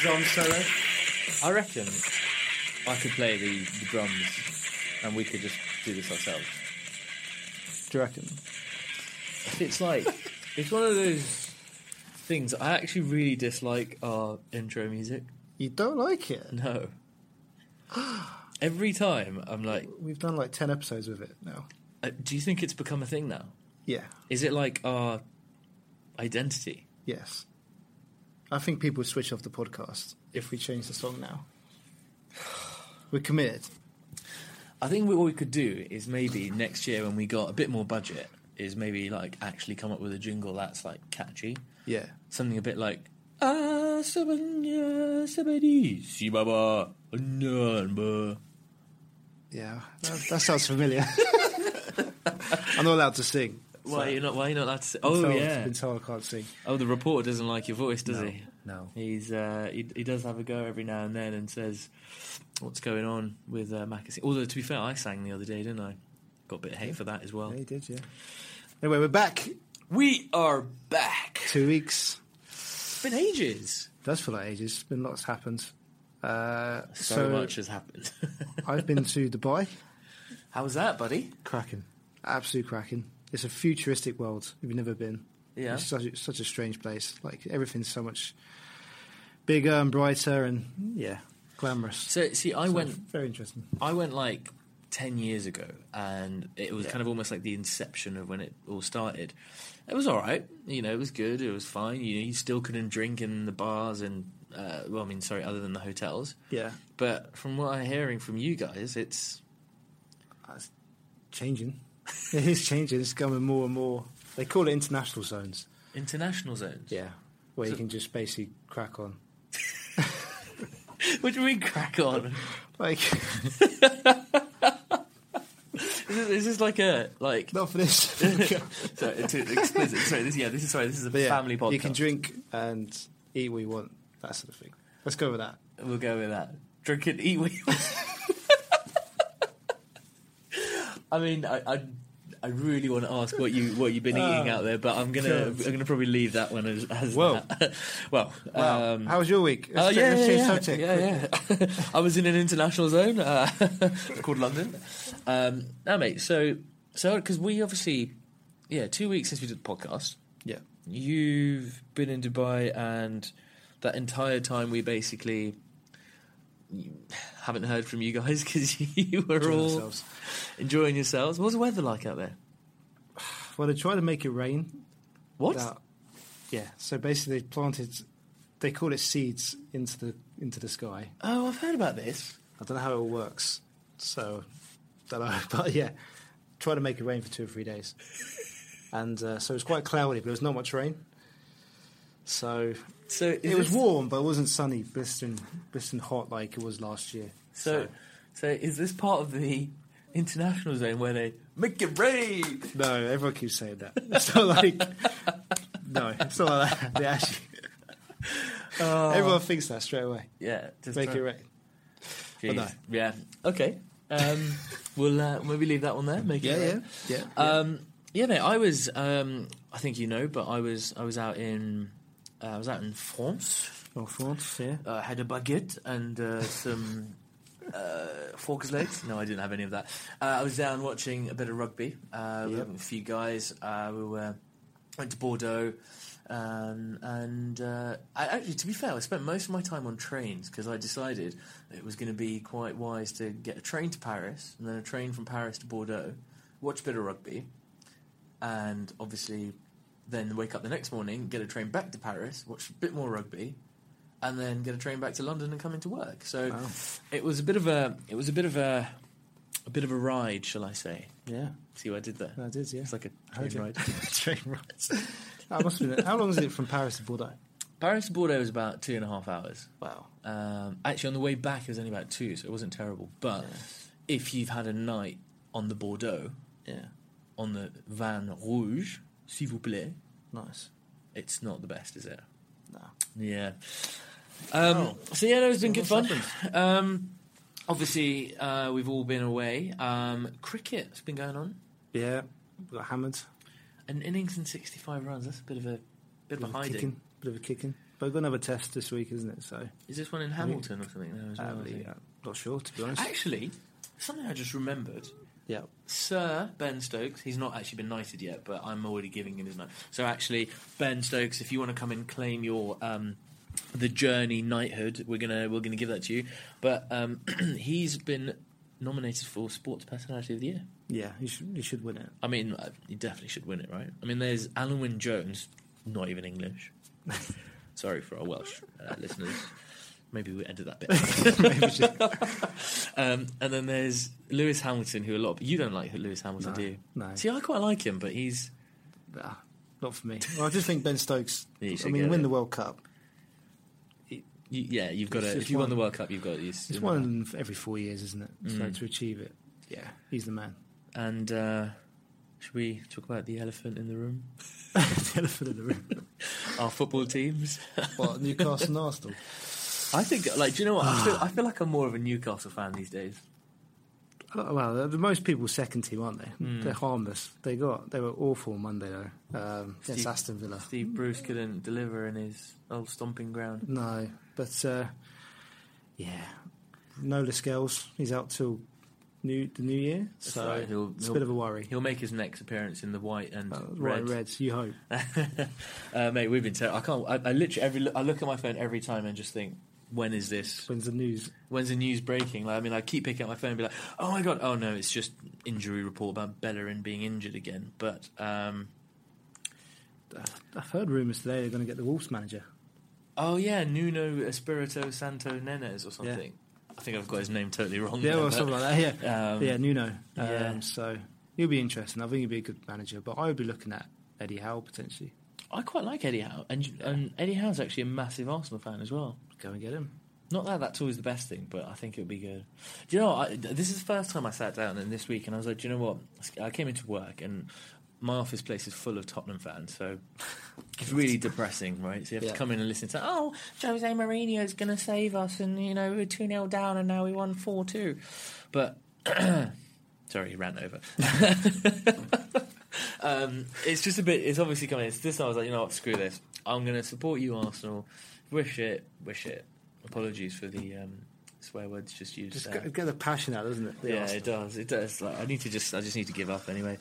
Drum solo. I reckon I could play the drums and we could just do this ourselves. Do you reckon? It's like, it's one of those things I actually really dislike our intro music. You don't like it? No. Every time I'm like... We've done like 10 episodes with it now. Do you think it's become a thing now? Yeah. Is it like our identity? Yes. I think people switch off the podcast if we change the song now. We're committed. I think what we could do is maybe next year when we got a bit more budget is maybe like actually come up with a jingle that's like catchy. Yeah. Something a bit like Yeah, that sounds familiar. I'm not allowed to sing. Why are you not allowed to sing? I've been told I can't sing. Oh, the reporter doesn't like your voice, does he? No. He's he does have a go every now and then and says, what's going on with Mackesy? Although, to be fair, I sang the other day, didn't I? Got a bit of hate for that as well. Yeah, you did, yeah. Anyway, we're back. We are back. 2 weeks. It's been ages. It does feel like ages. It's been lots happened. So much has happened. I've been to Dubai. How was that, buddy? Cracking. Absolute cracking. It's a futuristic world. If you've never been, yeah, it's such a strange place. Like everything's so much bigger and brighter, and yeah, glamorous. So see, I went very interesting. I went like 10 years ago, and it was kind of almost like the inception of when it all started. It was all right, you know. It was good. It was fine. You know, you still couldn't drink in the bars and other than the hotels. Yeah. But from what I'm hearing from you guys, it's changing. It is changing. It's coming more and more. They call it international zones. International zones? Yeah. Where you can just basically crack on. What do you mean crack on? Like... Is this like a... like? Not for this. Sorry, too explicit. This is a family podcast. You can drink and eat what you want. That sort of thing. Let's go with that. We'll go with that. Drink and eat what you want. I mean, I really want to ask what you've been eating out there, but I'm gonna probably leave that one as that. Well, wow. How was your week? Yeah. I was in an international zone called London. Mate. So because we obviously 2 weeks since we did the podcast. Yeah, you've been in Dubai, and that entire time we basically. You haven't heard from you guys because you were enjoying yourselves. What's the weather like out there? Well, they try to make it rain. What? So basically, they planted. They call it seeds into the sky. Oh, I've heard about this. I don't know how it all works. So, don't know. But yeah, try to make it rain for 2 or 3 days, and so it was quite cloudy, but there was not much rain. So it was warm, but it wasn't sunny, blistering hot like it was last year. So is this part of the international zone where they Make it rain. No, everyone keeps saying that. It's not like... no, it's not like that. They actually... everyone thinks that straight away. Yeah. Just make it rain. But no. Yeah. Okay. We'll maybe leave that one there. Make it rain. Yeah. Yeah, mate, I was... I think you know, but I was out in... I was out in France. Oh, France, yeah. I had a baguette and some... fork's legs? No, I didn't have any of that. I was down watching a bit of rugby. We were a few guys. Went to Bordeaux, and actually, to be fair, I spent most of my time on trains because I decided it was going to be quite wise to get a train to Paris and then a train from Paris to Bordeaux, watch a bit of rugby, and obviously then wake up the next morning, get a train back to Paris, watch a bit more rugby, and then get a train back to London and come into work. So It was a bit of a, it was a bit of a ride, shall I say? Yeah. See what I did there? I did, yeah. It's like a train ride. Train ride. That must have been. How long is it from Paris to Bordeaux? Paris to Bordeaux was about 2.5 hours. Wow. Actually, on the way back, it was only about 2, so it wasn't terrible. But if you've had a night on the Bordeaux, on the Vin Rouge, s'il vous plaît, nice. It's not the best, is it? No. Yeah. So yeah, no, it's been good fun. Obviously, we've all been away. Cricket's been going on. Yeah, we got hammered. An innings and 65 runs. That's a bit of a hiding, kicking. But we've got another test this week, isn't it? So is this one in Hamilton or something? There as well, not sure, to be honest. Actually, something I just remembered. Yeah, Sir Ben Stokes. He's not actually been knighted yet, but I'm already giving him his knight. So actually, Ben Stokes, if you want to come and claim your the journey knighthood, we're gonna give that to you. But he's been nominated for Sports Personality of the Year. Yeah, he should win it. I mean, he definitely should win it, right? I mean, there's Alan Wynne Jones, not even English. Sorry for our Welsh listeners. Maybe we edit that bit. And then there's Lewis Hamilton, who you don't like Lewis Hamilton, do you? No. See, I quite like him, but he's... Nah, not for me. Well, I just think Ben Stokes, win the World Cup. You've got to... If you won the World Cup, you've got to... It's one every 4 years, isn't it? So to achieve it. Yeah, he's the man. And should we talk about the elephant in the room? The elephant in the room. Our football teams. What, Newcastle and Arsenal? I think, do you know what? I feel like I'm more of a Newcastle fan these days. Well, the most people second team, aren't they? They're harmless. They were awful on Monday, though. Against Aston Villa. Steve Bruce couldn't deliver in his old stomping ground. No, but no Lascelles. He's out till the new year, so right. It's a bit of a worry. He'll make his next appearance in the white and red. White reds, you hope. Mate, we've been terrible. I can't. I literally I look at my phone every time and just think, when is this? When's the news breaking? I keep picking up my phone and be like, oh, my God. Oh, no, it's just injury report about Bellerin being injured again. But I've heard rumours today they're going to get the Wolves manager. Oh, yeah, Nuno Espirito Santo Nenes or something. Yeah. I think I've got his name totally wrong. Yeah, or something like that, yeah. Nuno. So he'll be interesting. I think he'll be a good manager. But I would be looking at Eddie Howe, potentially. I quite like Eddie Howe. And Eddie Howe's actually a massive Arsenal fan as well. Go and get him. Not that that's always the best thing, but I think it would be good. Do you know what? This is the first time I sat down this week, and I was like, do you know what? I came into work, and my office place is full of Tottenham fans, so it's really depressing, right? So you have to come in and listen to, Jose Mourinho's going to save us, and, we're 2-0 down, and now we won 4-2. But, sorry, ran over. It's just a bit, it's obviously coming in. So this time I was like, you know what, screw this. I'm going to support you, Arsenal. Wish it. Apologies for the swear words just used. Just get the passion out, doesn't it? It does. Like, I just need to give up anyway.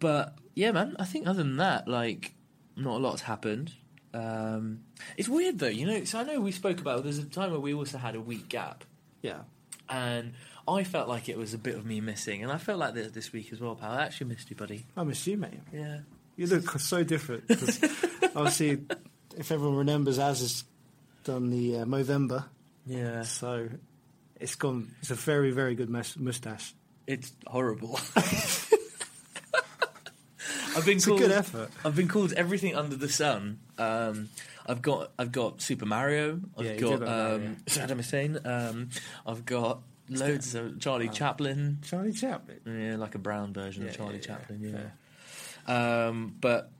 But yeah, man. I think other than that, not a lot's happened. It's weird though, So I know we spoke about. There's a time where we also had a week gap. Yeah. And I felt like it was a bit of me missing, and I felt like this week as well, pal. I actually missed you, buddy. I missed you, mate. Yeah. You look so different. Obviously. If everyone remembers, Az has done the Movember. Yeah. So it's gone. It's a very, very good moustache. It's horrible. It's a good effort. I've been called everything under the sun. I've got Super Mario. I've got Saddam Hussein. I've got Loads of Charlie Chaplin. Charlie Chaplin? Yeah, like a brown version of Charlie Chaplin. Yeah. But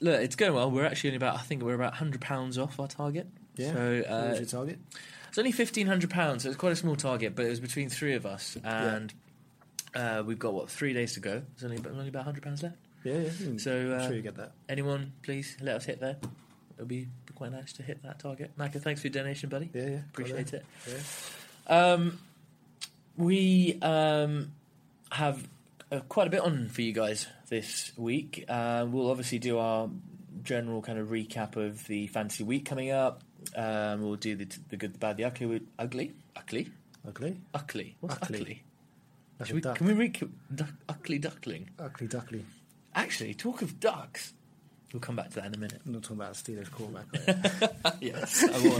look, it's going well. We're actually only about, I think we're about £100 off our target. Yeah. So, what was your target? It's only £1,500, so it's quite a small target, but it was between three of us. And we've got, 3 days to go. There's only about £100 left. Yeah, yeah. So, I'm sure you get that. Anyone, please let us hit there. It'll be quite nice to hit that target. Maka, thanks for your donation, buddy. Yeah, yeah. Appreciate it. Yeah. We have quite a bit on for you guys this week. We'll obviously do our general kind of recap of the fantasy week coming up. We'll do the good, the bad, the ugly. Ugly? What's ugly? Can we read Ugly Duckling? Ugly Duckling. Actually, talk of ducks. We'll come back to that in a minute. I'm not talking about Steelers quarterback, right? Yes, I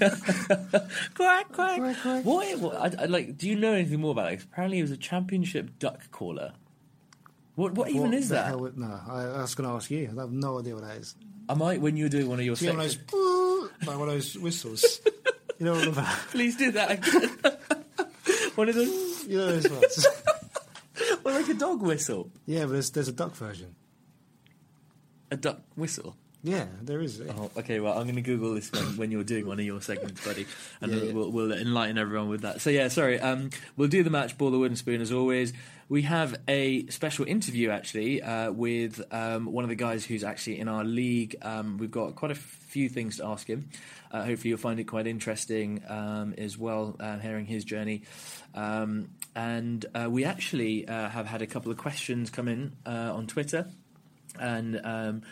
was. Quack, quack. Quack, quack. What I like, do you know anything more about it? Apparently, he was a championship duck caller. What even is that? I was going to ask you. I have no idea what that is. I might, when you do one of your sections. Like one of those whistles. You know what I'm about? Please do that again. One of those. You know those ones. Well, like a dog whistle. Yeah, but there's a duck version. A duck whistle? Yeah, there is. Oh, okay, well, I'm going to Google this when you're doing one of your segments, buddy, and we'll enlighten everyone with that. So, yeah, sorry. We'll do the match, ball, the wooden spoon, as always. We have a special interview, actually, with one of the guys who's actually in our league. We've got quite a few things to ask him. Hopefully you'll find it quite interesting as well, hearing his journey. And we actually have had a couple of questions come in on Twitter. And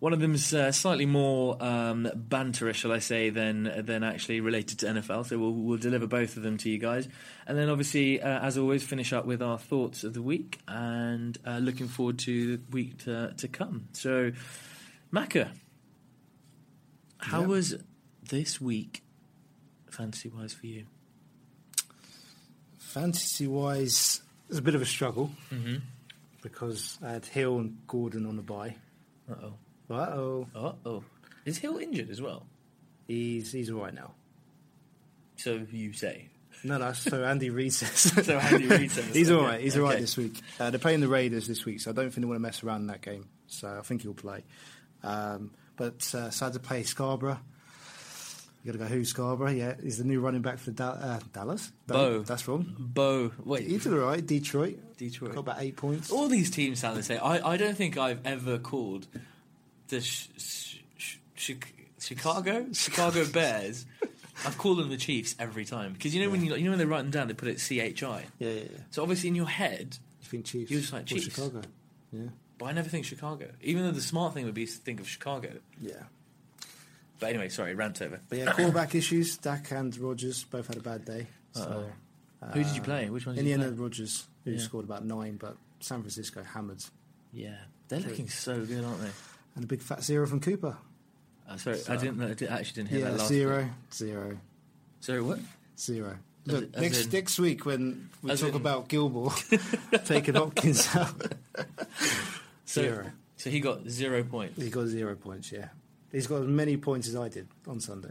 one of them's slightly more banterish, shall I say, than actually related to NFL. So we'll deliver both of them to you guys, and then obviously, as always, finish up with our thoughts of the week and looking forward to the week to come. So, Maka, how was this week, fantasy-wise, for you? Fantasy-wise, it was a bit of a struggle. Mm-hmm. Because I had Hill and Gordon on the bye. Uh-oh. Is Hill injured as well? He's all right now. So you say. No, so Andy Reid says. He's all right. He's all right this week. They're playing the Raiders this week, so I don't think they want to mess around in that game. So I think he'll play. So I had to play Scarborough. You got to go who, Scarborough? Yeah, he's the new running back for Dallas. Bo. That's wrong. Bo. Wait. You did all right. Detroit. Got about 8 points. All these teams sound the same. I don't think I've ever called the Chicago Bears. I've called them the Chiefs every time. Because you know when they're writing down, they put it CHI. Yeah. So obviously in your head, you think Chiefs. You're just like Chiefs. Chicago. Yeah. But I never think Chicago. Even though the smart thing would be to think of Chicago. Yeah. But anyway, sorry, rant over. But yeah, quarterback issues. Dak and Rogers both had a bad day. So, who did you play? Which one did you play? In the end, Rogers, who scored about 9, but San Francisco hammered. Yeah, they're looking so good, aren't they? And a big fat 0 from Cooper. Sorry, so, I actually didn't hear that last. Zero. Sorry, what? 0. Look, next week when we talk about Gilmore taking Hopkins out. Zero. So he got 0 points. He got 0 points, yeah. He's got as many points as I did on Sunday.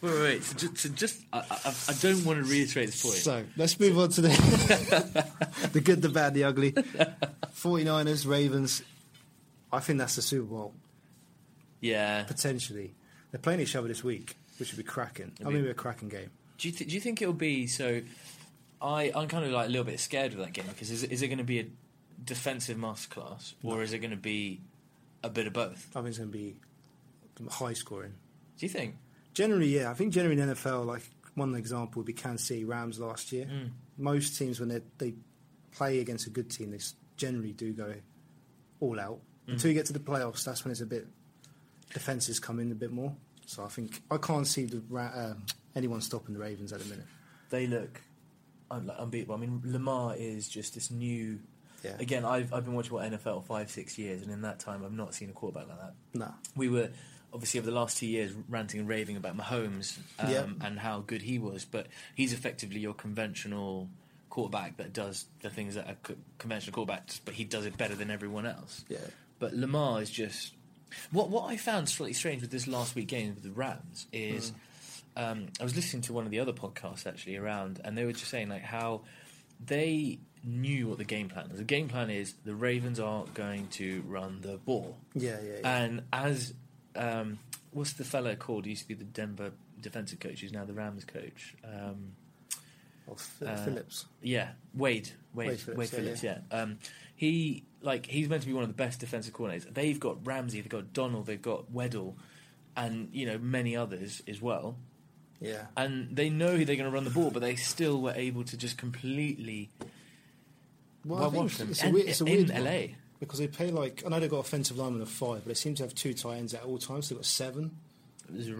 Wait. So just I don't want to reiterate this point. So let's move on to the good, the bad, the ugly. 49ers, Ravens. I think that's the Super Bowl. Yeah. Potentially. They're playing each other this week, which would be cracking. It'll be a cracking game. Do you think it'll be... So I'm kind of like a little bit scared of that game because is it going to be a defensive masterclass, or is it going to be a bit of both? I think it's going to be high scoring. Do you think? Generally, yeah. I think generally in the NFL, like one example would be Kansas City Rams last year. Mm. Most teams, when they play against a good team, they generally do go all out. Mm. Until you get to the playoffs, that's when it's a bit defenses come in a bit more. So I think I can't see anyone stopping the Ravens at the minute. They look unbeatable. I mean, Lamar is just this new. Yeah. Again, I've been watching NFL 5-6 years, and in that time, I've not seen a quarterback like that. No. We were, obviously, over the last 2 years, ranting and raving about Mahomes and how good he was, but he's effectively your conventional quarterback that does the things that a conventional quarterback does, but he does it better than everyone else. Yeah. But Lamar is just... What I found slightly strange with this last week game with the Rams is I was listening to one of the other podcasts actually around, and they were just saying like how they knew what the game plan was. The game plan is the Ravens are going to run the ball. Yeah. And as what's the fella called? He used to be the Denver defensive coach. He's now the Rams coach. Phillips. Yeah, Wade Phillips. Yeah. He's meant to be one of the best defensive coordinators. They've got Ramsey, they've got Donald, they've got Weddle, and many others as well. Yeah. And they know who they're going to run the ball, but they still were able to just completely. Well, I watch them it's a weird in LA because they play like I know they've got offensive linemen of 5, but they seem to have 2 tight ends at all times. So they've got 7. It was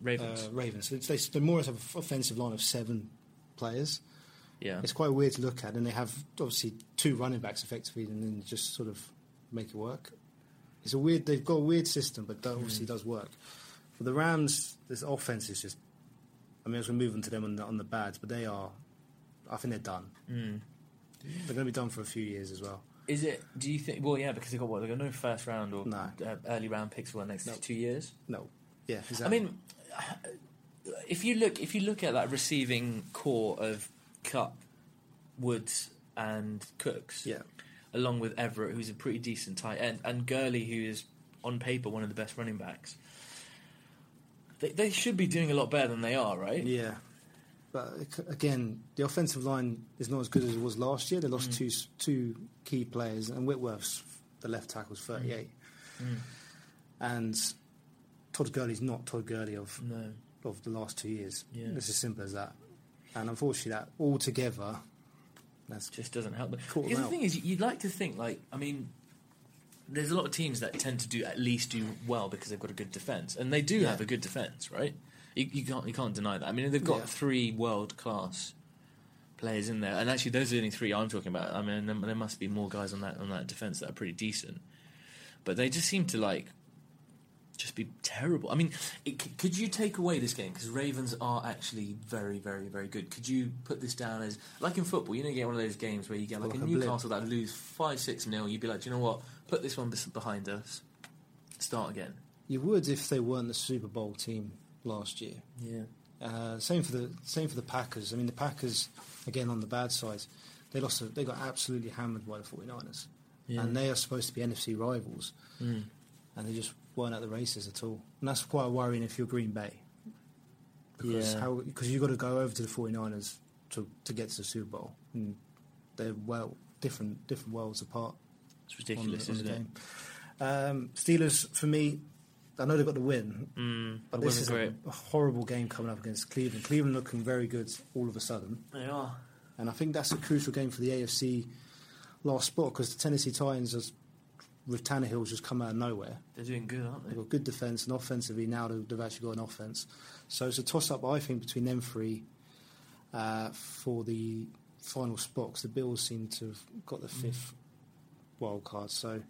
Ravens. Ravens. So they more or less have an offensive line of 7 players. Yeah, it's quite weird to look at, and they have obviously 2 running backs effectively, and then just sort of make it work. It's a weird. They've got a weird system, but that obviously does work. For the Rams, this offense is just. I mean, I was going to move on to them on the bads, but they are. I think they're done. Mm. They're going to be done for a few years as well. Is it? Do you think? Well, yeah, because they've got no first round or early round picks for the next 2 years. No. Yeah. Exactly. I mean, if you look at that receiving core of Cup, Woods, and Cooks, yeah, along with Everett, who's a pretty decent tight end, and Gurley, who is on paper one of the best running backs. They should be doing a lot better than they are, right? Yeah. But again, the offensive line is not as good as it was last year. They lost two key players, and Whitworth's the left tackle's 38, and Todd Gurley's not Todd Gurley of the last 2 years. Yeah. It's as simple as that. And unfortunately, that all together, that just doesn't help. Because the thing is, you'd like to think there's a lot of teams that tend to do well because they've got a good defence, and they do have a good defence, right? You can't deny that. I mean, they've got 3 world-class players in there, and actually those are the only 3 I'm talking about. I mean, there must be more guys on that defence that are pretty decent, but they just seem to just be terrible. I mean, could you take away this game because Ravens are actually very, very, very good? Could you put this down as like in football? You get one of those games where you get like a Newcastle that lose 5-6-0. You'd be like, do you know what? Put this one behind us. Start again. You would if they weren't the Super Bowl team last year. Yeah. Same for the Packers. I mean, the Packers again on the bad side. They got absolutely hammered by the 49ers, and they are supposed to be NFC rivals, and they just weren't at the races at all. And that's quite worrying if you're Green Bay. Because you've got to go over to the 49ers to get to the Super Bowl. And they're different worlds apart. It's ridiculous, isn't it? Steelers, for me, I know they've got the win, but this is a horrible game coming up against Cleveland. Cleveland looking very good all of a sudden. They are. And I think that's a crucial game for the AFC last spot because the Tennessee Titans are... With Tannehill's just come out of nowhere. They're doing good, aren't they? They've got good defence, and offensively now they've actually got an offence. So it's a toss-up, I think, between them 3 for the final spots. The Bills seem to have got the 5th wild card. So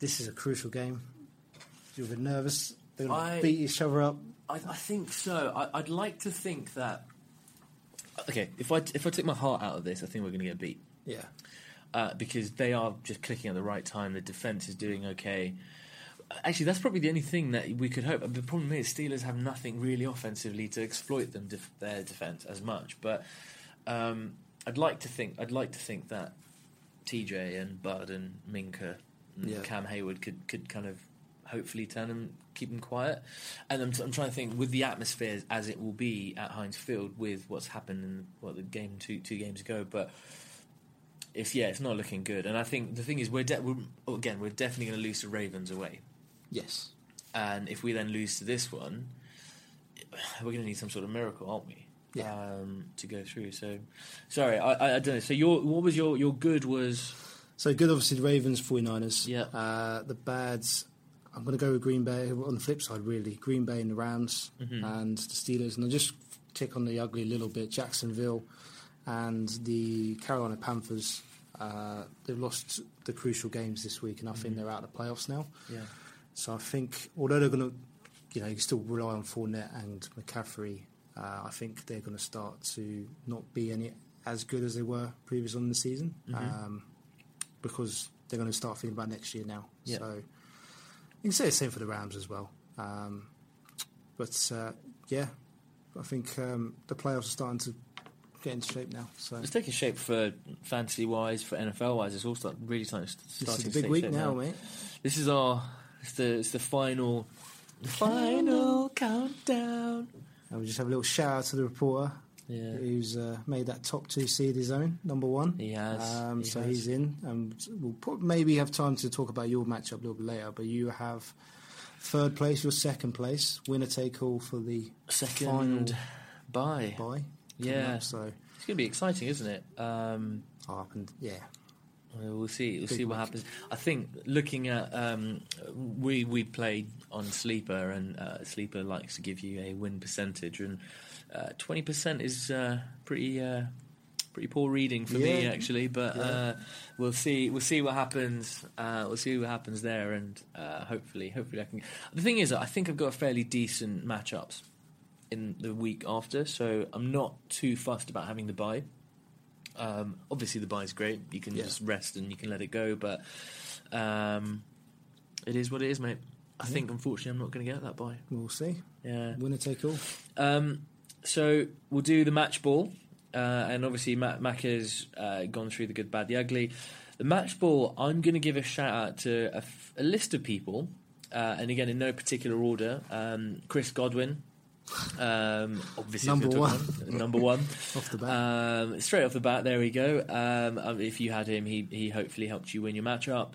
this is a crucial game. You're a bit nervous. They're going to beat each other up. I think so. I'd like to think that... Okay, if I take my heart out of this, I think we're going to get beat. Yeah. Because they are just clicking at the right time. The defence is doing okay. Actually, that's probably the only thing that we could hope. The problem is Steelers have nothing really offensively to exploit them their defence as much. But I'd like to think that TJ and Bud and Minka and Cam Hayward could kind of hopefully turn them, keep them quiet. And I'm trying to think with the atmosphere as it will be at Heinz Field with what's happened in the game two games ago, but. It's not looking good, and I think the thing is we're definitely going to lose to Ravens away. Yes, and if we then lose to this one, we're going to need some sort of miracle, aren't we? Yeah, to go through. So, sorry, I don't know. So, what was your good was? So good, obviously the Ravens, 49ers. Yeah, the bads. I'm going to go with Green Bay on the flip side. Really, Green Bay and the Rams and the Steelers, and I'll just tick on the ugly a little bit. Jacksonville. And the Carolina Panthers, they've lost the crucial games this week, and I think they're out of the playoffs now. Yeah. So I think, although they're going to, you can still rely on Fournette and McCaffrey, I think they're going to start to not be as good as they were previous on the season, because they're going to start thinking about next year now. Yeah. So you can say the same for the Rams as well. But yeah, I think the playoffs are starting to get into shape now. So it's taking shape for fantasy wise, for NFL wise. It's all really starting. This is a big week now, mate. This is the final countdown. And we just have a little shout out to the reporter, yeah, who's made that top 2 seed his own, number 1. He has. He's in. We'll maybe have time to talk about your matchup a little bit later, but you have third place, your second place, winner take all for the second bye. Yeah. Up, so it's going to be exciting, isn't it? Yeah. We'll see. We'll see what happens. I think looking at we played on Sleeper, and Sleeper likes to give you a win percentage, and 20% is pretty poor reading for me actually. But we'll see. We'll see what happens. We'll see what happens there, and hopefully I can. The thing is, I think I've got a fairly decent matchups in the week after, so I'm not too fussed about having the bye. Obviously the bye is great, you can just rest and you can let it go, but it is what it is, mate. I think unfortunately I'm not going to get that bye. We'll see. Yeah, winner take all. So we'll do the match ball, and obviously Mac has gone through the good, bad, the ugly. The match ball, I'm going to give a shout out to a list of people, and again in no particular order. Chris Godwin, obviously number one off the bat. Straight off the bat, there we go. If you had him, he hopefully helped you win your matchup.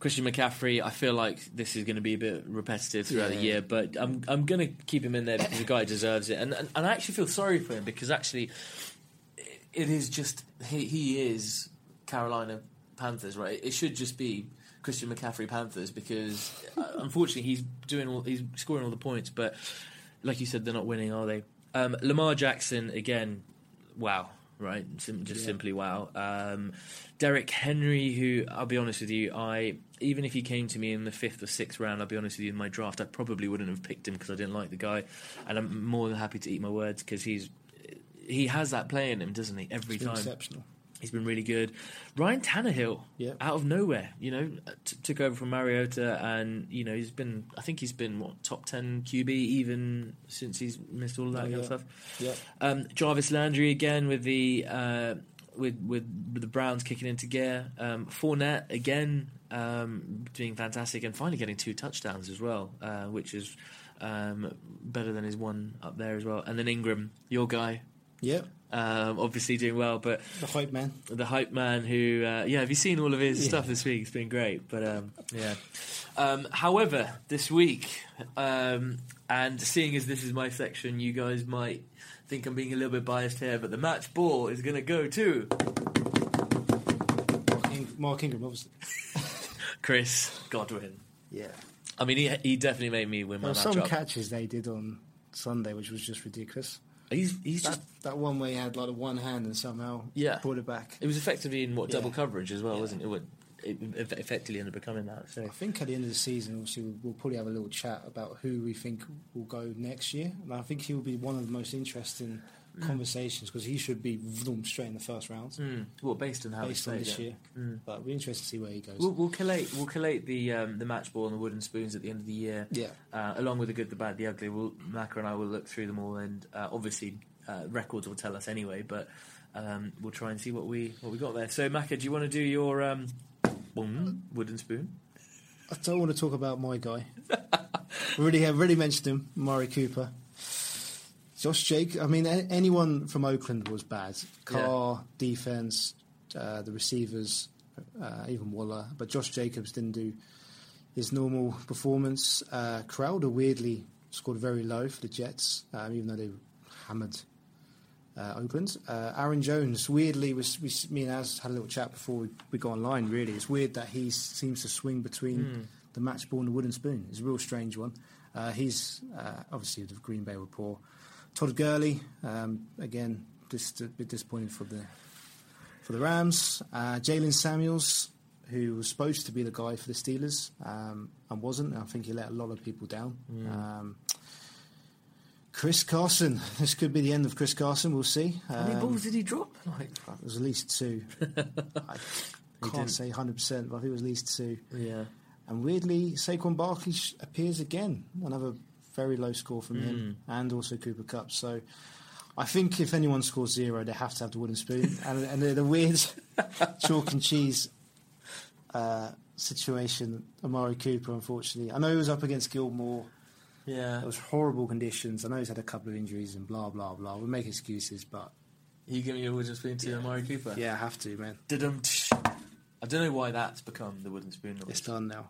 Christian McCaffrey, I feel like this is going to be a bit repetitive throughout the year, but I'm going to keep him in there because the guy deserves it, and I actually feel sorry for him because actually it is just he is Carolina Panthers, right? It should just be Christian McCaffrey Panthers because unfortunately he's scoring all the points, but like you said, they're not winning, are they? Lamar Jackson, again, wow, right? Simply wow. Derek Henry, who, I'll be honest with you, even if he came to me in the 5th or 6th round, I'll be honest with you, in my draft, I probably wouldn't have picked him because I didn't like the guy. And I'm more than happy to eat my words because he has that play in him, doesn't he? Every time. Exceptional. He's been really good. Ryan Tannehill, out of nowhere, took over from Mariota, and he's been top 10 QB even since he's missed all of that kind of stuff. Yeah. Jarvis Landry again with the with the Browns kicking into gear. Fournette again doing fantastic and finally getting 2 touchdowns as well, which is better than his one up there as well. And then Ingram, your guy. Yeah. Obviously doing well, but the hype man who have you seen all of his stuff this week? It's been great, but however this week, and seeing as this is my section, you guys might think I'm being a little bit biased here, but the match ball is going to go to Mark Ingram, obviously. Chris Godwin. I mean, he definitely made me win my matchup. Some catches they did on Sunday which was just ridiculous. He's just that one where he had like a one hand and somehow brought it back. It was effectively in double coverage as well, wasn't it? It effectively ended up becoming that. So I think at the end of the season, obviously, we'll probably have a little chat about who we think will go next year, and I think he will be one of the most interesting conversations because he should be straight in the first round. Well, based on how he's played this year, but it'll be interesting to see where he goes. We'll collate the match ball and the wooden spoons at the end of the year. Yeah, along with the good, the bad, the ugly. Macca and I will look through them all, and obviously records will tell us anyway. But we'll try and see what we got there. So Macca, do you want to do your wooden spoon? I don't want to talk about my guy. I've already mentioned him, Murray Cooper. Josh Jake, I mean, anyone from Oakland was bad. Carr, defense, the receivers, even Waller. But Josh Jacobs didn't do his normal performance. Crowder, weirdly, scored very low for the Jets, even though they hammered Oakland. Aaron Jones, weirdly, me and Az had a little chat before we got online, really. It's weird that he seems to swing between the match ball and the wooden spoon. It's a real strange one. He's obviously the Green Bay rapport. Todd Gurley, again, just a bit disappointing for the Rams. Jalen Samuels, who was supposed to be the guy for the Steelers and wasn't. I think he let a lot of people down. Chris Carson. This could be the end of Chris Carson. We'll see. How many balls did he drop? It was at least 2. I can't say 100%, but I think it was at least 2. Yeah. And weirdly, Saquon Barkley appears again. Another very low score from him, and also Cooper Kupp. So I think if anyone scores zero, they have to have the wooden spoon. And the weird chalk and cheese situation, Amari Cooper, unfortunately. I know he was up against Gilmore. Yeah. It was horrible conditions. I know he's had a couple of injuries and blah, blah, blah. We'll make excuses, but... You giving your wooden spoon to Amari Cooper? Yeah, I have to, man. I don't know why that's become the wooden spoon noise. It's done now.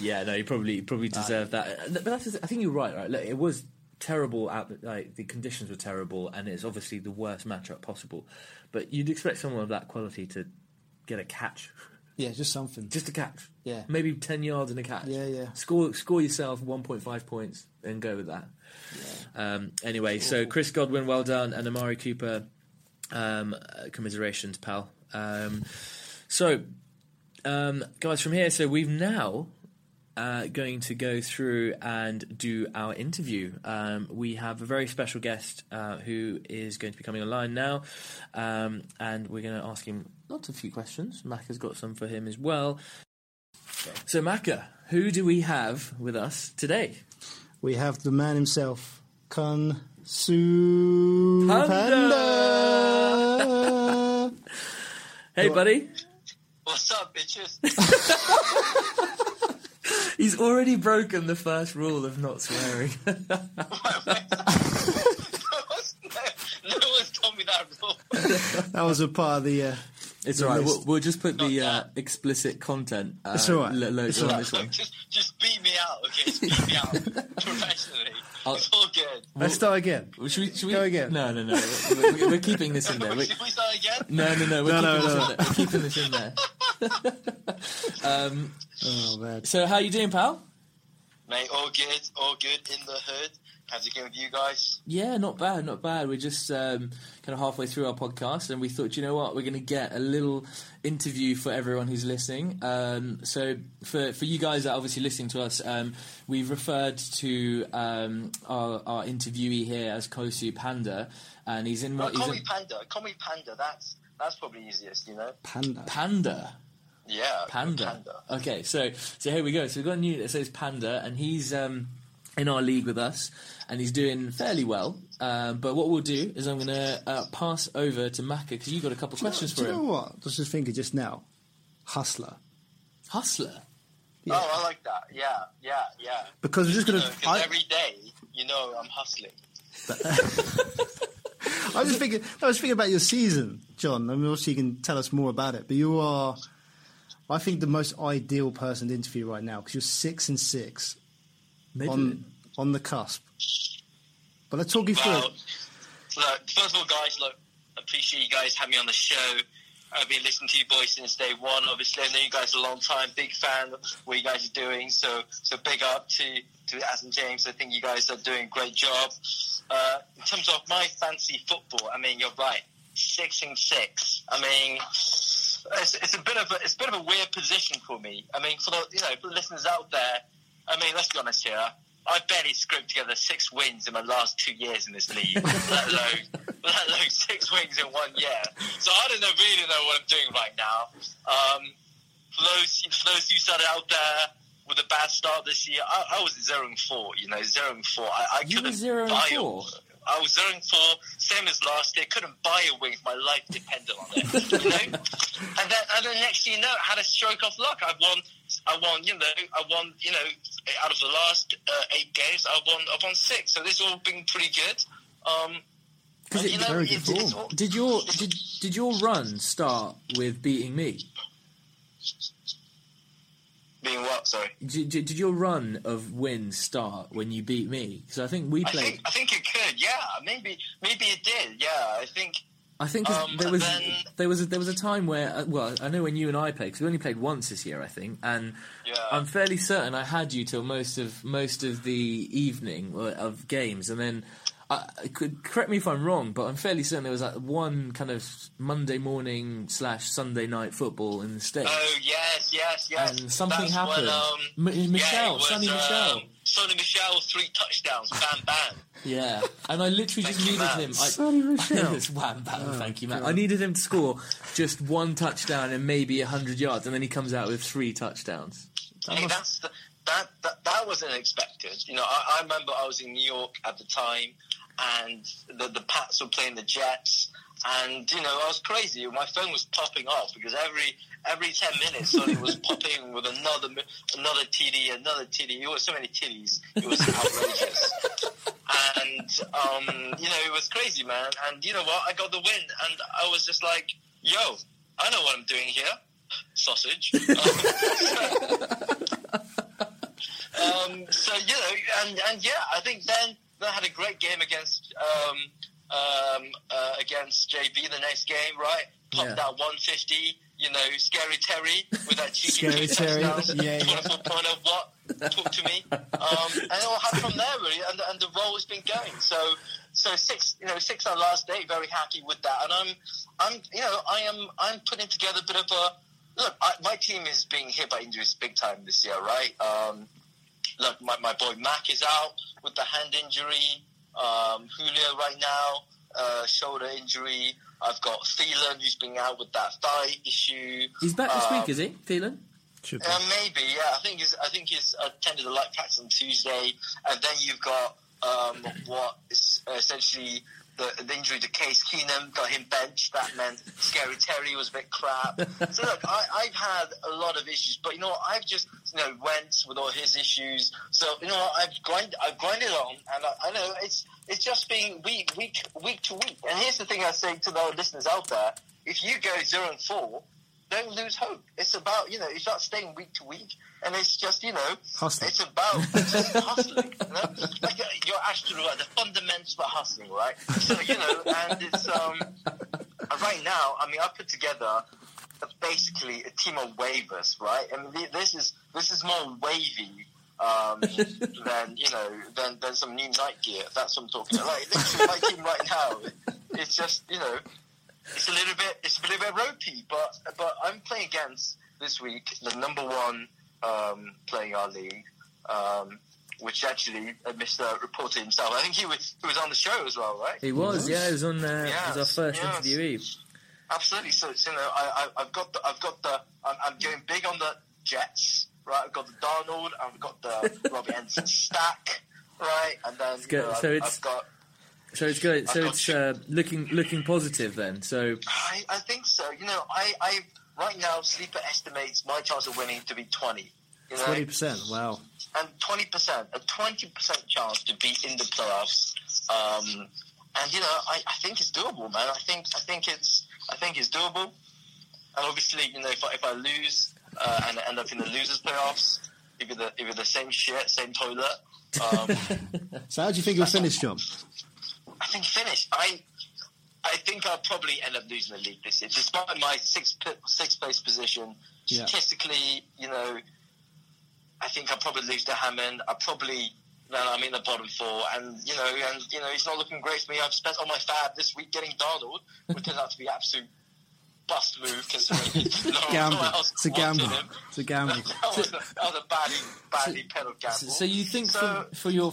Yeah, no, you probably deserve that. But that's just, I think you're right? Look, it was terrible. The conditions were terrible, and it's obviously the worst matchup possible. But you'd expect someone of that quality to get a catch. Yeah, just something. Just a catch. Yeah. Maybe 10 yards and a catch. Yeah, yeah. Score yourself 1.5 points and go with that. Yeah. Anyway, so Chris Godwin, well done, and Amari Cooper, commiserations, pal. So, guys, from here, so we've now going to go through and do our interview. We have a very special guest who is going to be coming online now, and we're going to ask him lots of few questions. Macca's got some for him as well. So, Macca, who do we have with us today? We have the man himself, Kun Su Panda. Hey, buddy. What's up, bitches? He's already broken the first rule of not swearing. No one's told me that rule. That was a part of the... It's all right. We'll just put the explicit content. It's all right. It's all right. This one. Just beat me out, okay? Just beat me out professionally. It's all good. Let's start again. Should we go again? No. We're keeping this in there. Should we start again? No. We're keeping this in there. Oh man. So how you doing, pal? Mate, all good in the hood. How's it going with you guys? Yeah, not bad. We're just kind of halfway through our podcast, and we thought, you know what, we're going to get a little interview for everyone who's listening. So for you guys that are obviously listening to us, we've referred to our interviewee here as Kosu Panda, and he's in... Call me Panda. That's probably easiest, you know? Panda. Yeah. Panda. Okay, so here we go. So we've got a new... It says Panda, and he's... in our league with us, and he's doing fairly well. But what we'll do is I'm going to pass over to Macca, because you've got a couple of questions for him. Do you know what? I was just thinking just now. Hustler? Yeah. Oh, I like that. Yeah. Because we're just going to... every day, I'm hustling. I was thinking about your season, John. I mean, obviously you can tell us more about it, but you are, I think, the most ideal person to interview right now, because you're 6-6. On the cusp. But let's talk you through. Look, first of all, guys, appreciate you guys having me on the show. I've been listening to you boys since day one, obviously. I know you guys are a long time, big fan of what you guys are doing. So big up to Az and James. I think you guys are doing a great job. In terms of my fancy football, I mean, you're right. 6-6. I mean... It's a bit of a weird position for me. I mean, for the listeners out there, I mean, let's be honest here. I barely scraped together 6 wins in my last 2 years in this league, let alone 6 wins in 1 year. So I don't really know what I'm doing right now. For those who started out there with a bad start this year, I was 0-4. You were 0-4. I was 0-4, same as last year. Couldn't buy a wing if my life depended on it. And then next thing you know, I had a stroke of luck. I won, out of the last 8 games, I won 6. So this has all been pretty good. Did your run start with beating me? Being what? Sorry. Did your run of wins start when you beat me? Because I think we played. I think it could. Yeah, maybe it did. Yeah, I think. There was a time where, well, I know when you and I played, because we only played once this year, I think, and yeah. I'm fairly certain I had you till most of the evening of games, and then correct me if I'm wrong, but I'm fairly certain there was like one kind of Monday morning / Sunday night football in the States. Oh yes, and something that's happened. When, Sonny Michel. Sonny Michel, 3 touchdowns, bam, bam. Yeah, and I literally just needed him. Sonny Michel. It's wham, bam, thank you, man. I needed him to score just 1 touchdown and maybe 100 yards, and then he comes out with 3 touchdowns. That that wasn't expected. You know, I remember I was in New York at the time, and the Pats were playing the Jets, and, you know, I was crazy. My phone was popping off because every 10 minutes something was popping with another TD, another TD. There were so many TDs. It was outrageous. And, you know, it was crazy, man. And you know what? I got the win, and I was just like, yo, I know what I'm doing here. Sausage. So, you know, and yeah, I think then they had a great game against JB the next game, right? Popped that 150, you know, Scary Terry with that cheeky two touchdowns, 24.0 watt, talk to me. And it all happened from there, really, and the role has been going. So six on last day, very happy with that. And I'm putting together a bit of a look. My team is being hit by injuries big time this year, right? Look, my boy Mac is out with the hand injury. Julio right now, shoulder injury. I've got Thielen, who's been out with that thigh issue. He's back this week, is he? Thielen? Maybe, yeah. I think he's attended the light practice on Tuesday, and then you've got what is essentially the injury to Case Keenum. Got him benched. That meant Scary Terry was a bit crap. So look, I've had a lot of issues, but you know what? I've just, you know, Wentz with all his issues. So you know what? I've grinded on, and I know it's just being week to week. And here's the thing I say to the listeners out there: if you go 0-4. Don't lose hope. It's about, you know, it's not staying week to week, and it's just, you know, hustling. It's about just hustling. You know? Like you're actually right, the fundamentals about hustling, right? So, you know, and it's right now, I mean, I put together basically a team of waivers, right? I mean, this is more wavy than some new night gear. That's what I'm talking about. Like literally, my team right now, it's just, you know. It's a little bit ropey, but I'm playing against this week the number one player in our league, which actually Mr. reported himself. I think he was on the show as well, right? He was, yeah. He was on. Yes, it was our first interviewee. Absolutely. So you know, I'm going big on the Jets, right? I've got the Donald, I've got the Robbie Anderson stack, right? And then you know, I've got. So it's good. So it's looking positive then. So I think so. You know, I right now Sleeper estimates my chance of winning to be 20. 20%. Wow. And 20%, a 20% chance to be in the playoffs. And you know, I think it's doable, man. I think it's doable. And obviously, you know, if I lose and end up in the losers' playoffs, if it's the same shit, same toilet. So how do you think you'll finish, John? I think finish. I think I'll probably end up losing the league this year, despite my sixth place position. Yeah. Statistically, you know, I think I'll probably lose to Hammond. I'm in the bottom four, and it's not looking great for me. I've spent all my fab this week getting Donald, which turns out to be an absolute bust move considering it's a gamble. That was a badly pedalled gamble. So you think from your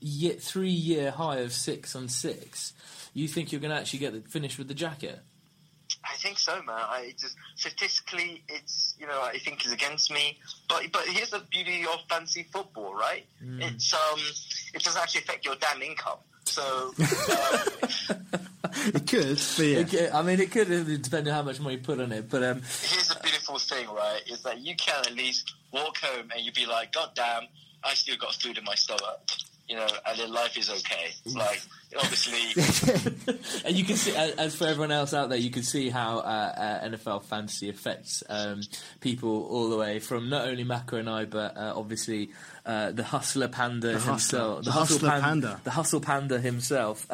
3-year high of 6-6, you think you're going to actually finish with the jacket? I think so, man. Statistically, it's, you know, I think it's against me. But here's the beauty of fantasy football, right? Mm. It doesn't actually affect your damn income. So it could, but yeah. It could depend on how much money you put on it. But here's the beautiful thing, right? Is that you can at least walk home and you'd be like, "God damn, I still got food in my stomach," you know, and then life is okay. Like obviously, and you can see, as for everyone else out there, you can see how NFL fantasy affects people all the way from not only Maka and I, but obviously. The hustler panda himself. The hustle panda himself.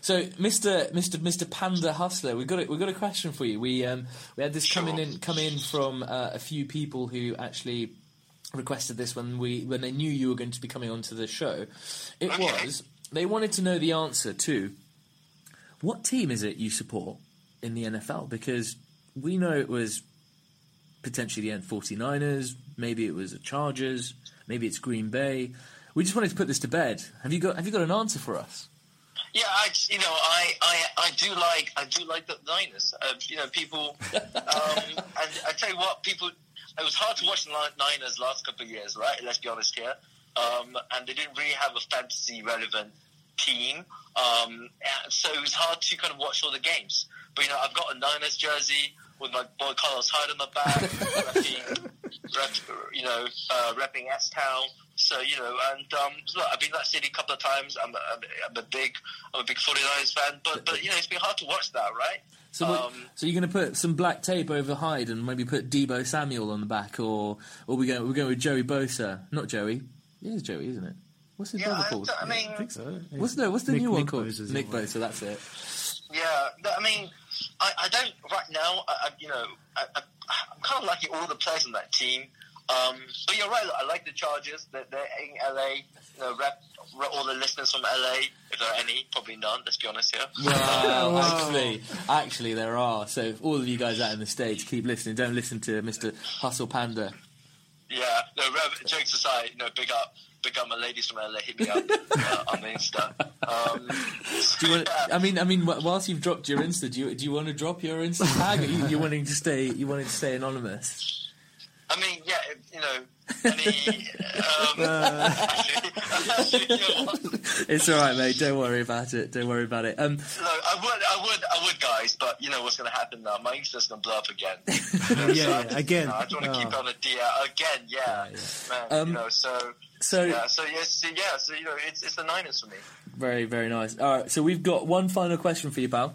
So, Mr. Panda Hustler, we got a question for you. We had this coming in from a few people who actually requested this when they knew you were going to be coming onto the show. They wanted to know the answer to what team is it you support in the NFL, because we know it was potentially the 49ers, maybe it was the Chargers. Maybe it's Green Bay. We just wanted to put this to bed. Have you got an answer for us? Yeah, I do like the Niners. You know, people. And I tell you what, people. It was hard to watch the Niners last couple of years, right? Let's be honest here. and they didn't really have a fantasy relevant team, so it was hard to kind of watch all the games. But you know, I've got a Niners jersey with my boy Carlos Hyde on the back, repping S-Town. So you know, and look, I've been to that city a couple of times. I'm a big 49ers fan, but you know, it's been hard to watch that, right? So, so you're going to put some black tape over Hyde and maybe put Debo Samuel on the back, or we're going with Joey Bosa, not Joey. It is Joey, isn't it? What's his brother called? I think so. Yeah. What's the new one called? Nick Bosa. That's it. Yeah, I mean, I don't right now. I'm kind of liking all the players on that team. But you're right. Look, I like the Chargers. They're in LA. You know, rep all the listeners from LA, if there are any. Probably none. Let's be honest here. Actually, there are. So if all of you guys out in the States, keep listening. Don't listen to Mr. Hustle Panda. Yeah. No. Jokes aside, you know, big up my ladies from LA. Hit me up on the Insta. Whilst you've dropped your Insta, do you want to drop your Insta tag? Or you wanting to stay? You wanting to stay anonymous? I mean, yeah, you know, it's all right, mate. Don't worry about it. I would, guys, but you know what's going to happen now? My Insta's going to blow up again. You know, I don't want to keep it on a DL again. Man. So you know, it's the Niners for me. Very, very nice. All right, so we've got one final question for you, pal,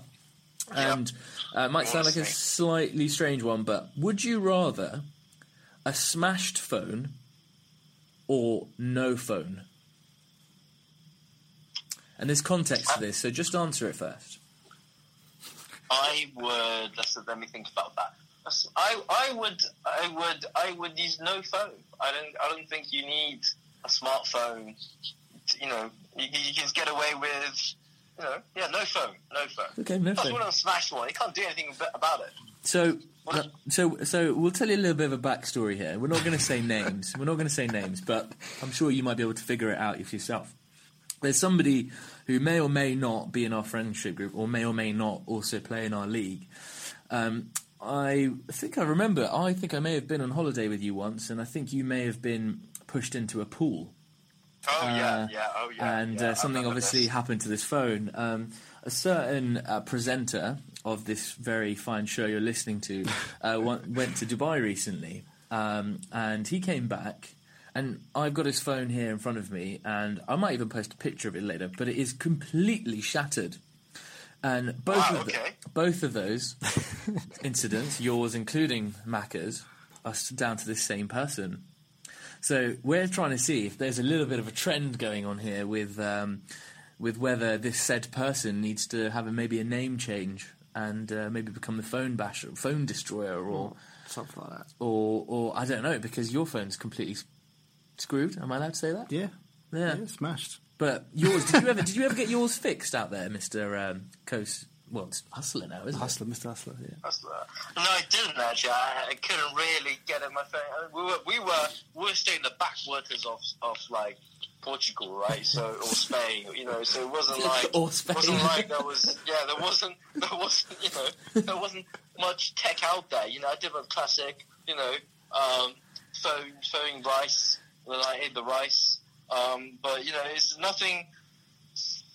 and it might sound like a slightly strange one, but would you rather a smashed phone or no phone? And there's context to this, so just answer it first. Let me think about that. I would use no phone. I don't think you need a smartphone. You know, you can get away with, you know, no phone. Okay, no phone. That's one of the smashed one. You can't do anything about it. So we'll tell you a little bit of a backstory here. We're not going to say names. But I'm sure you might be able to figure it out yourself. There's somebody who may or may not be in our friendship group, or may not also play in our league. I think I may have been on holiday with you once, and I think you may have been pushed into a pool. Something obviously happened to this phone. A certain presenter of this very fine show you're listening to went to Dubai recently, and he came back, and I've got his phone here in front of me, and I might even post a picture of it later, but it is completely shattered. And both of those incidents, yours including Macca's, are down to this same person. So we're trying to see if there's a little bit of a trend going on here with whether this said person needs to have maybe a name change and maybe become the phone basher, phone destroyer, or something like that. Or I don't know, because your phone's completely screwed. Am I allowed to say that? Yeah, smashed. But yours, did you ever get yours fixed out there, Mr. Coast? Well, it's Hustler now, isn't it? Mr. Hustler, yeah. Hustler. No, I didn't, actually. I couldn't really get it. My phone. We were staying in the backwaters of like Portugal, right? So, or Spain, you know. So it wasn't like there wasn't much tech out there. You know, I did a classic, you know, phone rice when I ate the rice. But you know, it's nothing.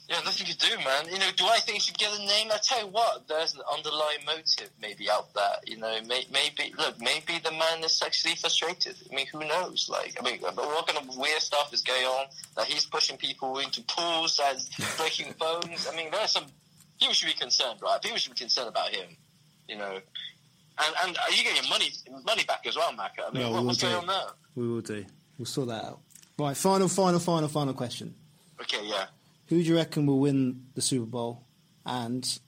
Yeah, nothing to do, man. You know, do I think you should get a name? I tell you what, there's an underlying motive maybe out there. You know, maybe the man is sexually frustrated. I mean, who knows? What kind of weird stuff is going on? That he's pushing people into pools, that's breaking bones. I mean, there's some people should be concerned, right? People should be concerned about him. You know, and you get your money back as well, Macca. I mean, what's going on there? We will do. We'll sort that out. Right, final question. Okay, yeah. Who do you reckon will win the Super Bowl and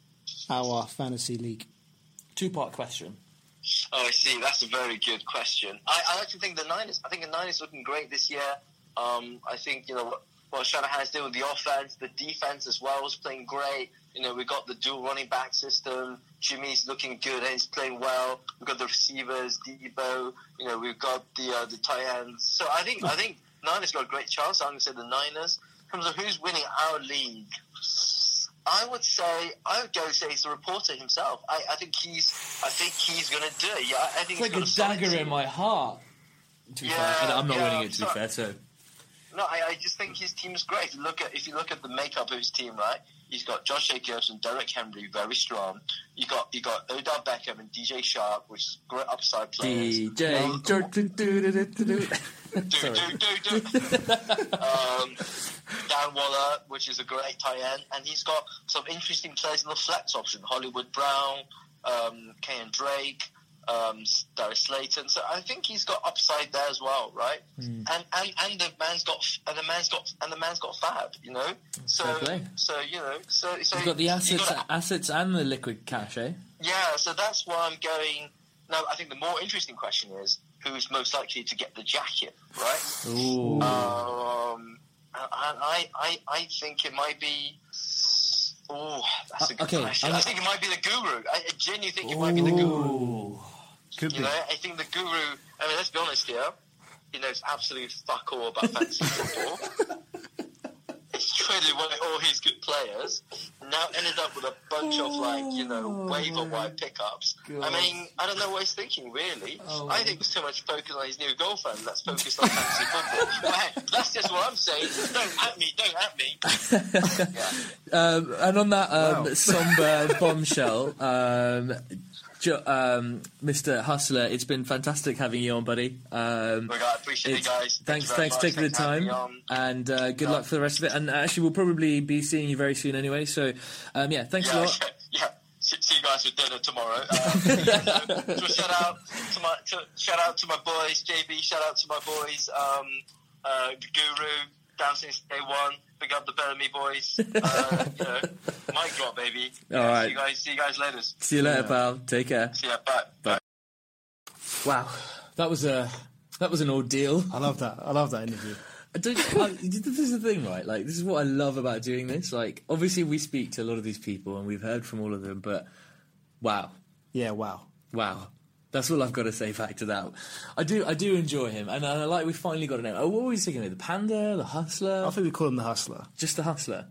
our fantasy league? 2-part question. Oh, I see. That's a very good question. I actually think the Niners. I think the Niners looking great this year. I think, you know, what Shanahan's doing with the offense, the defense as well is playing great. You know, we got the dual running back system. Jimmy's looking good and he's playing well. We've got the receivers, Debo. You know, we've got the tight ends. So I think Niners got a great chance. I'm going to say the Niners. In terms of who's winning our league, I would say it's the reporter himself. I think he's going to do it. Yeah, I think it's like a dagger in my heart. To be fair, I'm not winning it. To be fair, so no, No, I just think his team's great. If you look at the makeup of his team, right? He's got Josh Jacobs and Derek Henry, very strong. You got Odell Beckham and DJ Sharp, which is great upside players. DJ Jordan, Dan Waller, which is a great tight end, and he's got some interesting players in the flex option: Hollywood Brown, Kenyon Drake. Darius Slayton, so I think he's got upside there as well, right? Mm. And the man's got fab, you know. So you've got the assets and the liquid cash, eh? Yeah, so that's why I'm going. Now, I think the more interesting question is who's most likely to get the jacket, right? Ooh. I think it might be. Oh, that's a good question. I think it might be the guru. I genuinely think it might be the guru. Could be. I think the guru. I mean, let's be honest here. He knows absolutely fuck all about fantasy football. He's traded away all his good players. Now ended up with a bunch of waiver wire pickups. God. I mean, I don't know what he's thinking really. Oh. I think there's too much focus on his new girlfriend. Let's focus on fantasy football. Hey, that's just what I'm saying. Don't at me. Yeah. And on that somber bombshell, Mr. Hustler, it's been fantastic having you on, buddy. I appreciate it, guys. Thanks for taking the time, and good luck for the rest of it. And actually, we'll probably be seeing you very soon anyway. So, thanks a lot. Okay. Yeah, see you guys for dinner tomorrow. So shout out to my boys, JB. Shout out to my boys, the Guru, down since day one. Pick up the Bellamy boys. Mic drop, baby. All right. See you guys later. See you later, pal. Take care. See ya. Bye. Wow, that was an ordeal. I love that interview. This is the thing, right? Like, this is what I love about doing this. Like, obviously, we speak to a lot of these people and we've heard from all of them, but wow. Yeah. Wow. That's all I've got to say back to that. I do enjoy him, and I like we finally got a name. Oh, what were we thinking of? The Panda, the Hustler? I think we call him the Hustler. Just the Hustler.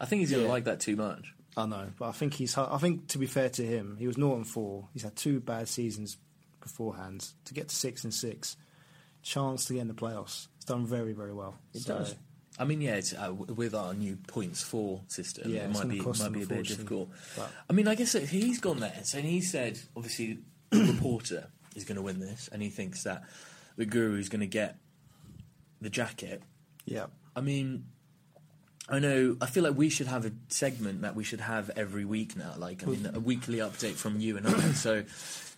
I think he's going to like that too much. I know, but I think to be fair to him, he was 0-4. He's had two bad seasons beforehand. To get to 6-6, chance to get in the playoffs. It's done very, very well. It does. I mean, it's, with our new points for system, it might be a bit difficult. But I mean, I guess he's gone there, and he said, obviously, the reporter is going to win this, and he thinks that the guru is going to get the jacket. Yeah. I mean, I know, I feel like we should have a segment that we should have every week now, a weekly update from you and I. So,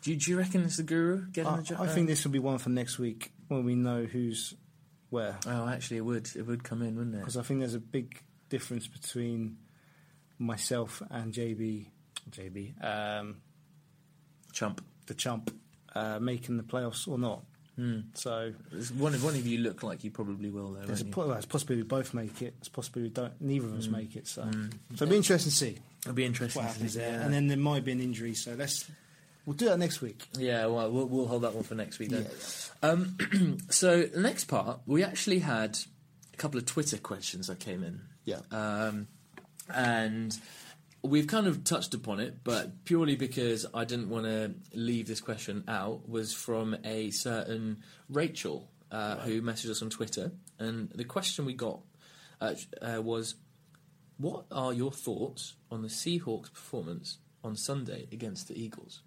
do you reckon it's the guru getting the jacket? I think this will be one for next week when we know who's where. Oh, actually, it would come in, wouldn't it? Because I think there's a big difference between myself and JB. Chump. The chump making the playoffs or not. Mm. So one of you look like you probably will, though. It's possibly we both make it. It's possibly we don't. Neither of us make it. So it'll be interesting to see. It'll be interesting what happens there. Yeah. And then there might be an injury. So we'll do that next week. Yeah, well, we'll hold that one for next week then. Yeah. So the next part, we actually had a couple of Twitter questions that came in. Yeah. And we've kind of touched upon it, but purely because I didn't want to leave this question out, was from a certain Rachel, who messaged us on Twitter. And the question we got was, what are your thoughts on the Seahawks' performance on Sunday against the Eagles?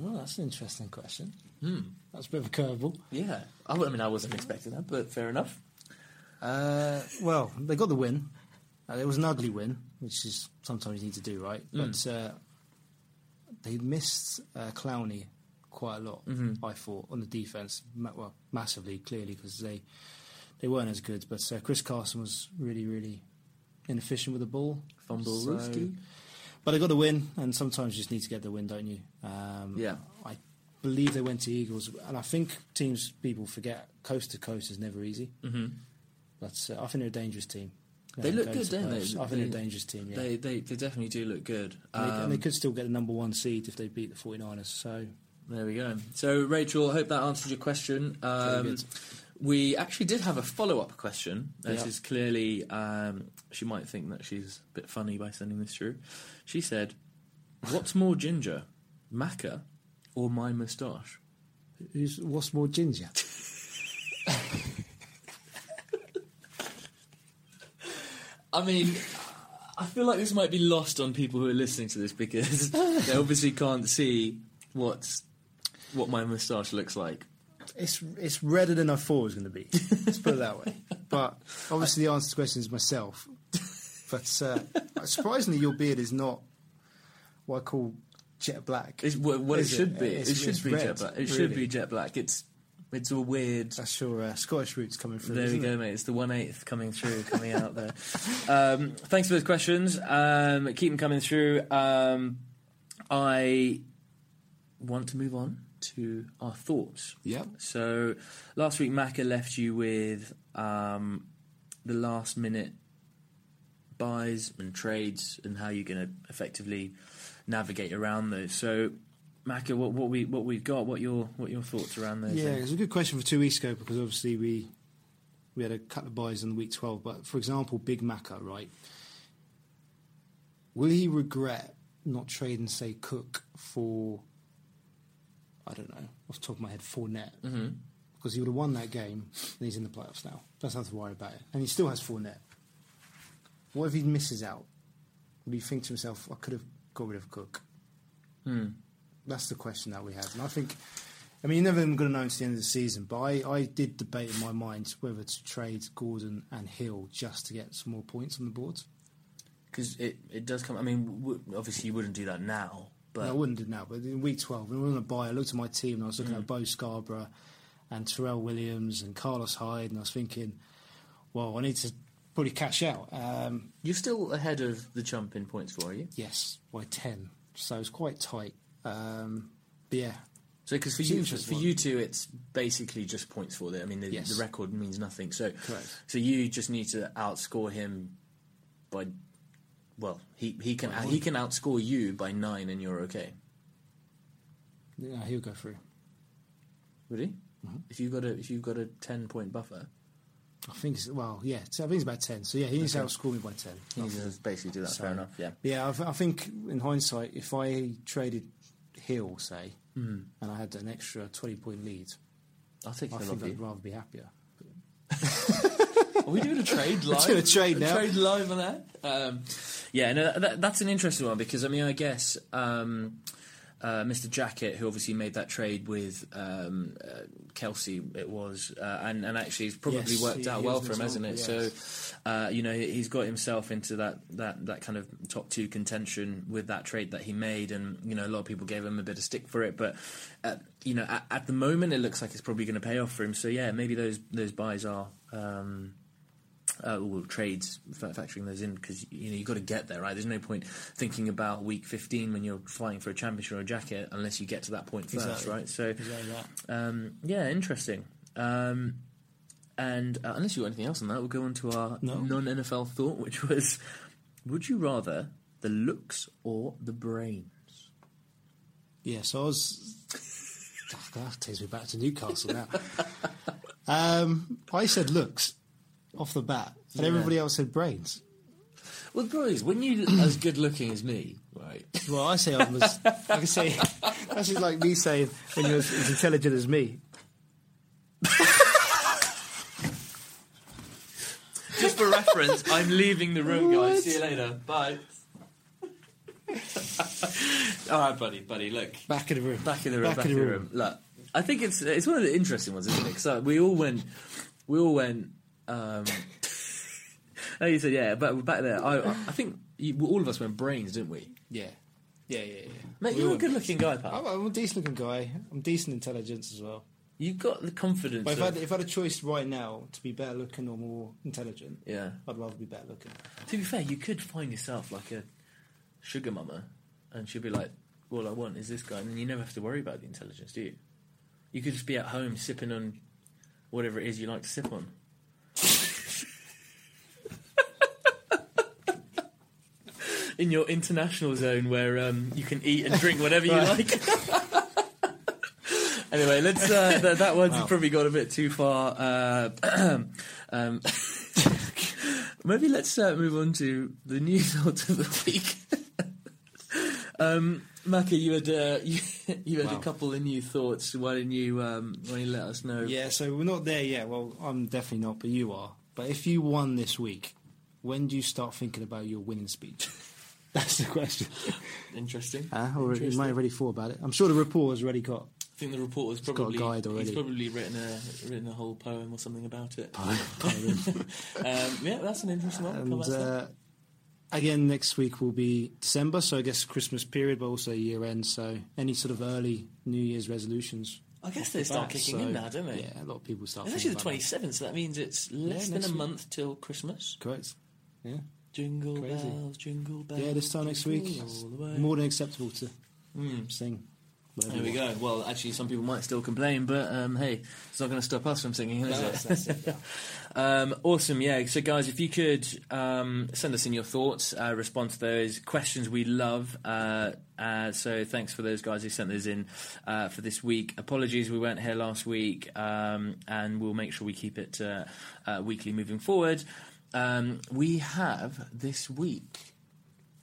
Well, that's an interesting question. Mm. That's a bit of a curveball. Yeah. I mean, I wasn't expecting that, but fair enough. Well, they got the win. It was an ugly win, which is sometimes you need to do, right? Mm. But they missed Clowney quite a lot, I thought, on the defence. Massively, clearly, because they weren't as good. But Chris Carson was really, really inefficient with the ball. Fumble risky. But they got the win, and sometimes you just need to get the win, don't you? Yeah. I believe they went to Eagles, and I think people forget coast-to-coast is never easy. Mm-hmm. But I think they're a dangerous team. They look good, don't they? I think they're a dangerous team, yeah. They definitely do look good. And they could still get the number one seed if they beat the 49ers, so there we go. So, Rachel, I hope that answered your question. We actually did have a follow-up question. This is clearly, she might think that she's a bit funny by sending this through. She said, what's more ginger, Macca or my moustache? What's more ginger? I mean, I feel like this might be lost on people who are listening to this because they obviously can't see what my moustache looks like. It's redder than I thought it was going to be. Let's put it that way. But obviously the answer to the question is myself. But surprisingly, your beard is not what I call jet black. It's what it should be. It should be jet black. It should be jet black. It's all weird. That's your Scottish roots coming through. There we go, mate. It's the 1/8 coming through, coming out there. Thanks for those questions. Keep them coming through. I want to move on to our thoughts. Yeah. So last week, Macca left you with the last minute buys and trades and how you're going to effectively navigate around those. So, Macca, what we've got, what your thoughts around those? Yeah, it's a good question for 2 weeks ago because obviously we had a couple of buys in week 12. But for example, Big Macca, right? Will he regret not trading, say, Cook for, I don't know, off the top of my head, Fournette? Mm-hmm. Because he would have won that game and he's in the playoffs now. Doesn't have to worry about it. And he still has Fournette. What if he misses out? Would he think to himself, I could have got rid of Cook? Hmm. That's the question that we had. And I think, I mean, you're never going to know until the end of the season, but I did debate in my mind whether to trade Gordon and Hill just to get some more points on the board. Because it does come, I mean, obviously you wouldn't do that now. But no, I wouldn't do it now, but in week 12, when we were on a buy, I looked at my team and I was looking at Bo Scarborough and Terrell Williams and Carlos Hyde, and I was thinking, well, I need to probably cash out. You're still ahead of the chump in points for, are you? Yes, by 10. So it's quite tight. But yeah. So because for you two, it's basically just points for. I mean, the record means nothing. So correct. So you just need to outscore him by, well, he can outscore you by 9, and you're okay. Yeah, he'll go through. Would he? Mm-hmm. If you've got a 10-point buffer. I think it's, well, yeah, I think it's about 10. So, yeah, he needs to outscore me by 10. He needs to basically do that, so, fair enough, yeah. Yeah, I think, in hindsight, if I traded Hill, say, and I had an extra 20-point lead, I'd rather be happier. Are we doing a trade live? We're doing a trade now. A trade live on that? That's an interesting one because, I mean, I guess Mr. Jackett, who obviously made that trade with Kelsey, it was, and actually it's probably worked out well for him, hasn't it? Yes. So, he's got himself into that kind of top two contention with that trade that he made, and, you know, a lot of people gave him a bit of stick for it, but, at the moment it looks like it's probably going to pay off for him. So, yeah, maybe those buys are... trades, factoring those in, because you've got to get there, right? There's no point thinking about week 15 when you're fighting for a championship or a jacket unless you get to that point first, right? So, interesting. And unless you've got anything else on that, we'll go on to our non-NFL thought, which was, would you rather the looks or the brains? Yeah, so I was... that takes me back to Newcastle now. I said looks. Off the bat, and everybody else had brains. Well, the problem is, when you're as good looking as me, right? Well, I say I'm as. I can say that's just like me saying when you're as intelligent as me. Just for reference, I'm leaving the room, guys. See you later. Bye. All right, buddy. Look, back in the room. Look, I think it's one of the interesting ones, isn't it? Because we all went. No, you said but back there I think all of us went brains, didn't we? Yeah. Mate, you're a good looking guy, pal. I'm a decent looking guy. I'm decent intelligence as well. You've got the confidence. But if I had a choice right now to be better looking or more intelligent, I'd rather be better looking. To be fair, you could find yourself like a sugar mama and she'll be like, all I want is this guy, and then you never have to worry about the intelligence, do you? You could just be at home sipping on whatever it is you like to sip on. In your international zone where you can eat and drink whatever you like. Anyway, let's that one's probably gone a bit too far. Maybe let's move on to the news out of the week. Macca, you had a couple of new thoughts. Why don't you let us know? Yeah, so we're not there yet. Well, I'm definitely not, but you are. But if you won this week, when do you start thinking about your winning speech? That's the question. Interesting. Interesting. You might have already thought about it. I'm sure the reporter's already got... I think the reporter's probably... got a guide already. He's probably written a whole poem or something about it. Poem. Yeah, that's an interesting one. And again, next week will be December, so I guess Christmas period, but also year end, so any sort of early New Year's resolutions... I guess they start kicking in now, don't they? Yeah, a lot of people start. It's actually the 27th, so that means it's less than a month till Christmas. Correct. Yeah. Jingle bells, jingle bells. Yeah, this time next week, more than acceptable to sing. There we go. Well, actually, some people might still complain, but hey, it's not going to stop us from singing, is it? Yeah. Awesome, yeah. So, guys, if you could send us in your thoughts, respond to those questions we love. So thanks for those guys who sent those in for this week. Apologies we weren't here last week, and we'll make sure we keep it weekly moving forward. We have this week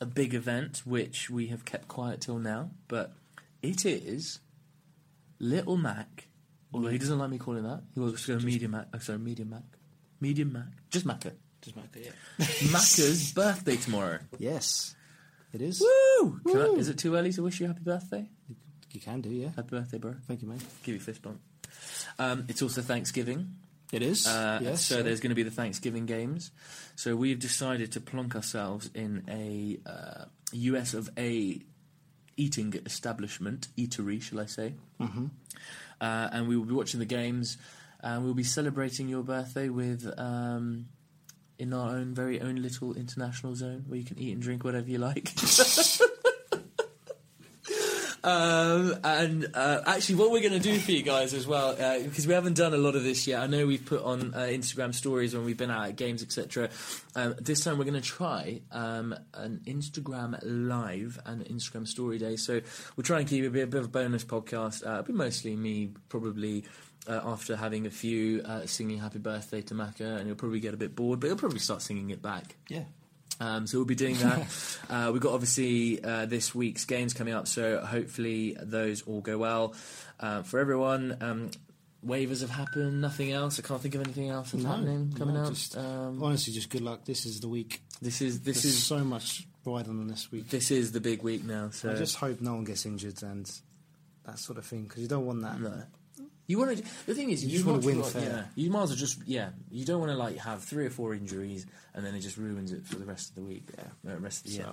a big event, which we have kept quiet till now, but... it is Little Mac, although he doesn't like me calling that. He was going Medium Mac. Medium Mac. Just Macca. Just Macca, yeah. Macca's birthday tomorrow. Yes, it is. Woo! Is it too early to wish you happy birthday? You can do, yeah. Happy birthday, bro. Thank you, mate. Give you a fist bump. It's also Thanksgiving. It is, yes. So there's going to be the Thanksgiving games. So we've decided to plonk ourselves in a US of A... eating establishment, eatery, shall I say? Mm-hmm. And we will be watching the games, and we'll be celebrating your birthday with in our own very own little international zone where you can eat and drink whatever you like. Actually, what we're going to do for you guys as well, because we haven't done a lot of this yet. I know we've put on Instagram stories when we've been out at games, etc. This time we're going to try an Instagram live and Instagram story day. So we'll try and keep it a bit of a bonus podcast. It'll be mostly me, probably... after having a few singing happy birthday to Macca, and he'll probably get a bit bored, but he'll probably start singing it back. Yeah. So we'll be doing that. We've got, obviously, this week's games coming up, so hopefully those all go well for everyone. Waivers have happened, nothing else. I can't think of anything else that's happening, coming out. Just, honestly, just good luck. This is the week. This is so much riding on this week. This is the big week now. So I just hope no one gets injured and that sort of thing, because you don't want that. No. You want to. The thing is, you just want to win fair. Yeah, you might as well just. Yeah, you don't want to like have 3 or 4 injuries and then it just ruins it for the rest of the week. Yeah, rest of the year.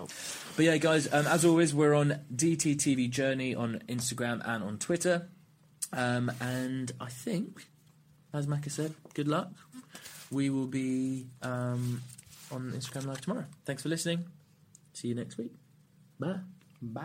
But yeah, guys, as always, we're on DTTV Journey on Instagram and on Twitter. And I think, as Macca said, good luck. We will be on Instagram Live tomorrow. Thanks for listening. See you next week. Bye. Bye.